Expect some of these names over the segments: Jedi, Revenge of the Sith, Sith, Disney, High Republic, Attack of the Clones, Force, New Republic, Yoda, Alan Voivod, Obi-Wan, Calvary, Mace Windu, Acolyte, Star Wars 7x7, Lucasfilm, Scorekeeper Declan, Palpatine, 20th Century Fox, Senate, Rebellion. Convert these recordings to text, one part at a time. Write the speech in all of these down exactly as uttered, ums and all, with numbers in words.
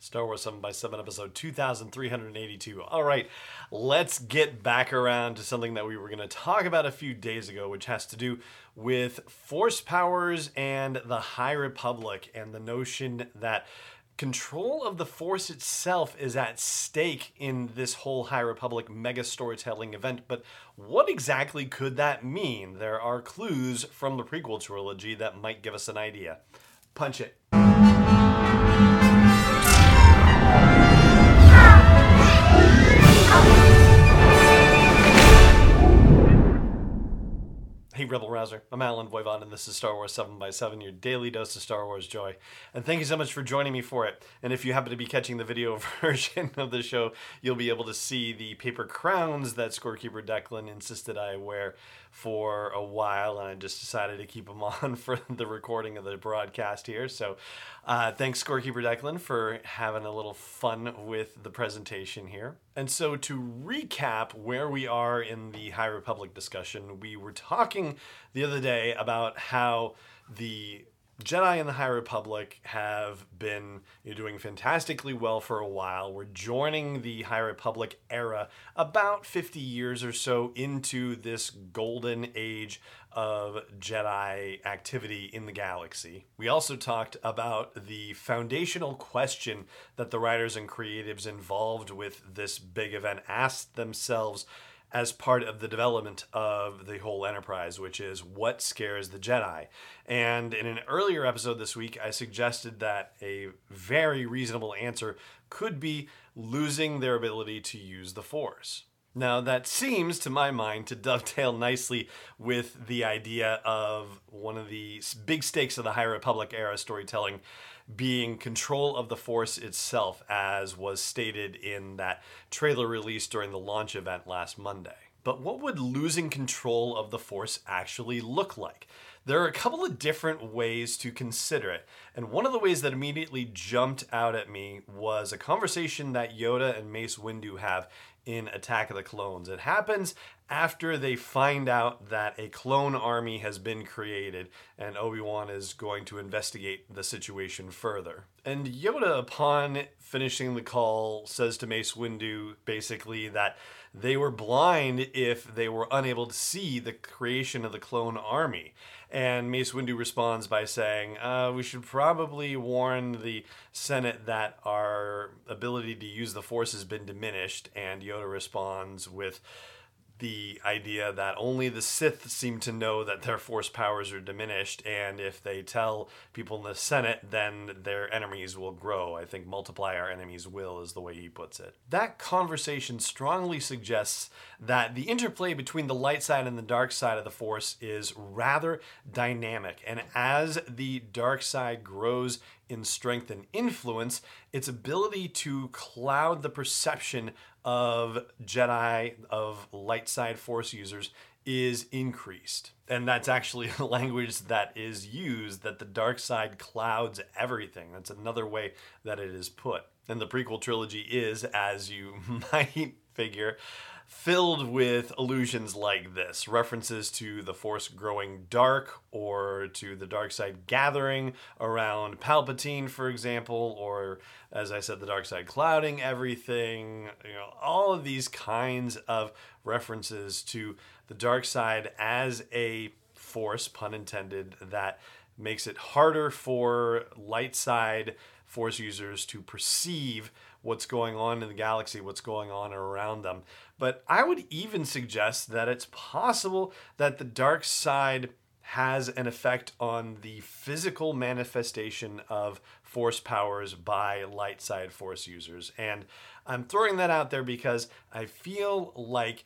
Star Wars seven by seven episode two thousand three hundred eighty-two. All right, let's get back around to something that we were going to talk about a few days ago, which has to do with Force powers and the High Republic and the notion that control of the Force itself is at stake in this whole High Republic mega storytelling event. But what exactly could that mean? There are clues from the prequel trilogy that might give us an idea. Punch it. Hey Rebel Rouser, I'm Alan Voivod and this is Star Wars seven by seven, your daily dose of Star Wars joy. And thank you so much for joining me for it. And if you happen to be catching the video version of the show, you'll be able to see the paper crowns that Scorekeeper Declan insisted I wear for a while, and I just decided to keep them on for the recording of the broadcast here. So uh, thanks Scorekeeper Declan for having a little fun with the presentation here. And so to recap where we are in the High Republic discussion, we were talking the other day about how the Jedi and the High Republic have been you know, doing fantastically well for a while. We're joining the High Republic era about fifty years or so into this golden age of Jedi activity in the galaxy. We also talked about the foundational question that the writers and creatives involved with this big event asked themselves as part of the development of the whole enterprise, which is what scares the Jedi. And in an earlier episode this week, I suggested that a very reasonable answer could be losing their ability to use the Force. Now, that seems, to my mind, to dovetail nicely with the idea of one of the big stakes of the High Republic era storytelling being control of the Force itself, as was stated in that trailer release during the launch event last Monday. But what would losing control of the Force actually look like? There are a couple of different ways to consider it, and one of the ways that immediately jumped out at me was a conversation that Yoda and Mace Windu have in Attack of the Clones. It happens after they find out that a clone army has been created, and Obi-Wan is going to investigate the situation further. And Yoda, upon finishing the call, says to Mace Windu basically that they were blind if they were unable to see the creation of the clone army. And Mace Windu responds by saying, uh, we should probably warn the Senate that our ability to use the Force has been diminished. And Yoda responds with the idea that only the Sith seem to know that their Force powers are diminished, and if they tell people in the Senate, then their enemies will grow. I think multiply our enemies' will is the way he puts it. That conversation strongly suggests that the interplay between the light side and the dark side of the Force is rather dynamic, and as the dark side grows in strength and influence, its ability to cloud the perception of Jedi, of light side Force users, is increased. And that's actually a language that is used, that the dark side clouds everything. That's another way that it is put. And the prequel trilogy is, as you might figure, filled with allusions like this, references to the Force growing dark or to the dark side gathering around Palpatine, for example, or, as I said, the dark side clouding everything, you know, all of these kinds of references to the dark side as a Force, pun intended, that makes it harder for light side Force users to perceive what's going on in the galaxy, what's going on around them. But I would even suggest that it's possible that the dark side has an effect on the physical manifestation of Force powers by light side Force users. And I'm throwing that out there because I feel like,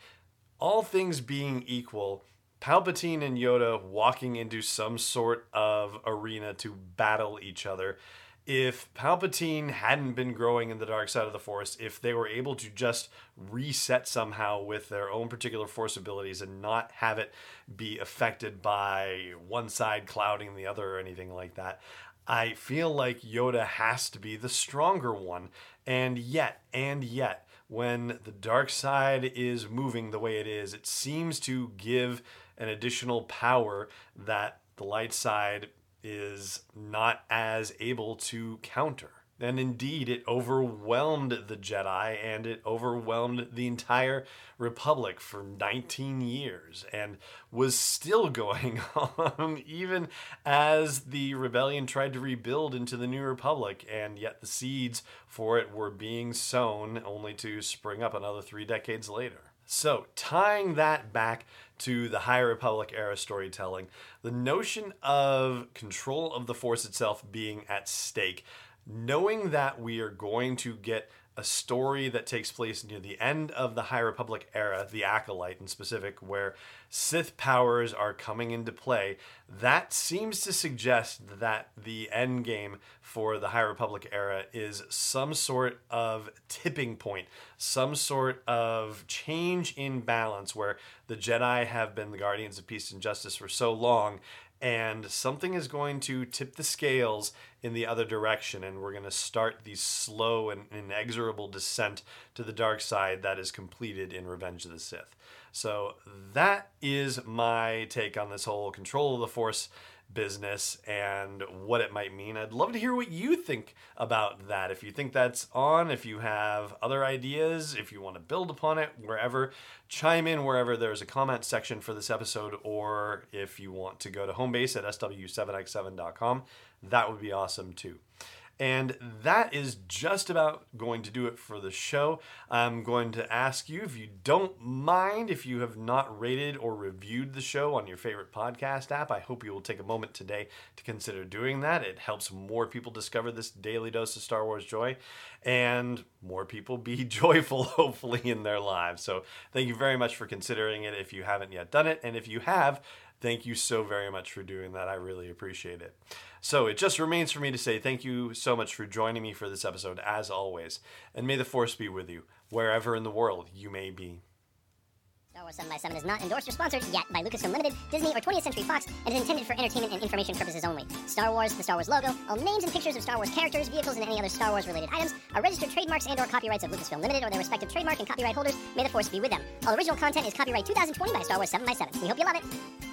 all things being equal, Palpatine and Yoda walking into some sort of arena to battle each other if Palpatine hadn't been growing in the dark side of the Force, if they were able to just reset somehow with their own particular Force abilities and not have it be affected by one side clouding the other or anything like that, I feel like Yoda has to be the stronger one. And yet, and yet, when the dark side is moving the way it is, it seems to give an additional power that the light side is not as able to counter. And indeed, it overwhelmed the Jedi, and it overwhelmed the entire Republic for nineteen years, and was still going on even as the Rebellion tried to rebuild into the New Republic, and yet the seeds for it were being sown only to spring up another three decades later. So, tying that back to the High Republic era storytelling, the notion of control of the Force itself being at stake, knowing that we are going to get a story that takes place near the end of the High Republic era, the Acolyte in specific, where Sith powers are coming into play, that seems to suggest that the end game for the High Republic era is some sort of tipping point, some sort of change in balance where the Jedi have been the guardians of peace and justice for so long, and something is going to tip the scales in the other direction, and we're going to start the slow and inexorable descent to the dark side that is completed in Revenge of the Sith. So that is my take on this whole control of the Force business and what it might mean. I'd love to hear what you think about that. If you think that's on, if you have other ideas, if you want to build upon it, wherever, chime in wherever there's a comment section for this episode, or if you want to go to home base at S W seven by seven dot com, that would be awesome too. And that is just about going to do it for the show. I'm going to ask you, if you don't mind, if you have not rated or reviewed the show on your favorite podcast app, I hope you will take a moment today to consider doing that. It helps more people discover this daily dose of Star Wars joy, and more people be joyful, hopefully, in their lives. So thank you very much for considering it if you haven't yet done it. And if you have, thank you so very much for doing that. I really appreciate it. So it just remains for me to say thank you so much for joining me for this episode, as always. And may the Force be with you, wherever in the world you may be. Star Wars seven by seven is not endorsed or sponsored yet by Lucasfilm Limited, Disney, or twentieth century fox, and is intended for entertainment and information purposes only. Star Wars, the Star Wars logo, all names and pictures of Star Wars characters, vehicles, and any other Star Wars-related items are registered trademarks and or copyrights of Lucasfilm Limited or their respective trademark and copyright holders. May the Force be with them. All original content is copyright twenty twenty by Star Wars seven by seven. We hope you love it.